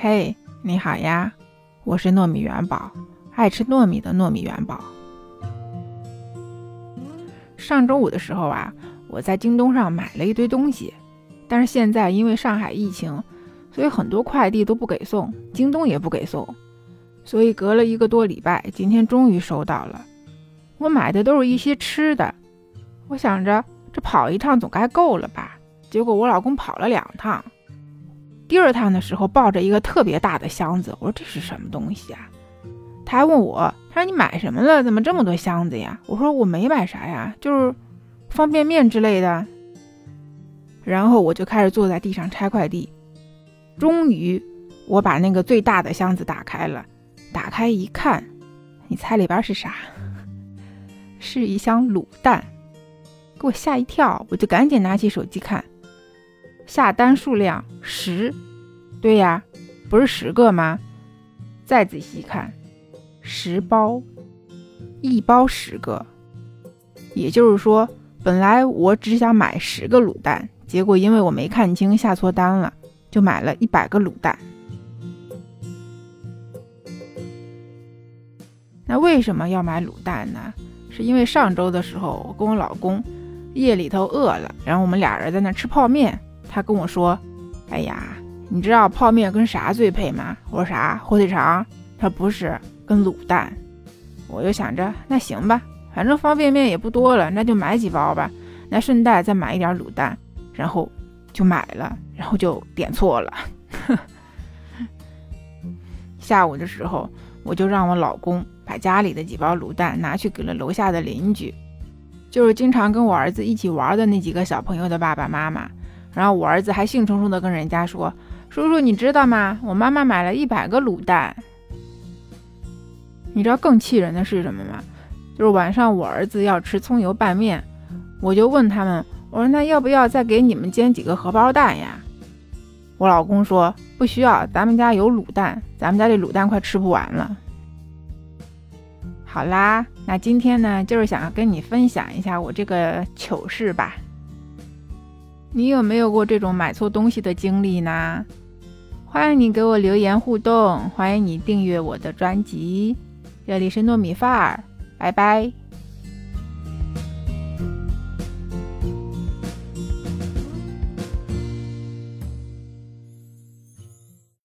嘿，你好呀，我是糯米元宝，爱吃糯米的糯米元宝。上周五的时候啊，我在京东上买了一堆东西，但是现在因为上海疫情，所以很多快递都不给送，京东也不给送，所以隔了一个多礼拜，今天终于收到了。我买的都是一些吃的，我想着这跑一趟总该够了吧，结果我老公跑了2趟，第2趟的时候抱着一个特别大的箱子，我说这是什么东西啊？他还问我，他说你买什么了？怎么这么多箱子呀？我说我没买啥呀，就是方便面之类的。然后我就开始坐在地上拆快递，终于我把那个最大的箱子打开了，打开一看，你猜里边是啥？是一箱卤蛋，给我吓一跳，我就赶紧拿起手机看，下单数量10，对呀，不是10个吗？再仔细看，10包，1包10个，也就是说，本来我只想买10个卤蛋，结果因为我没看清下错单了，就买了100个卤蛋。那为什么要买卤蛋呢？是因为上周的时候，我跟我老公夜里头饿了，然后我们俩人在那吃泡面，他跟我说，哎呀，你知道泡面跟啥最配吗？我说啥？火腿肠？他不是，跟卤蛋。我就想着那行吧，反正方便面也不多了，那就买几包吧，那顺带再买一点卤蛋，然后就买了，然后就点错了。下午的时候，我就让我老公把家里的几包卤蛋拿去给了楼下的邻居，就是经常跟我儿子一起玩的那几个小朋友的爸爸妈妈。然后我儿子还兴冲冲的跟人家说，叔叔你知道吗，我妈妈买了100个卤蛋。你知道更气人的是什么吗？就是晚上我儿子要吃葱油拌面，我就问他们，我说那要不要再给你们煎几个荷包蛋呀？我老公说不需要，咱们家有卤蛋，咱们家这卤蛋快吃不完了。好啦，那今天呢，就是想跟你分享一下我这个糗事吧。你有没有过这种买错东西的经历呢？欢迎你给我留言互动，欢迎你订阅我的专辑。这里是糯米范儿，拜拜。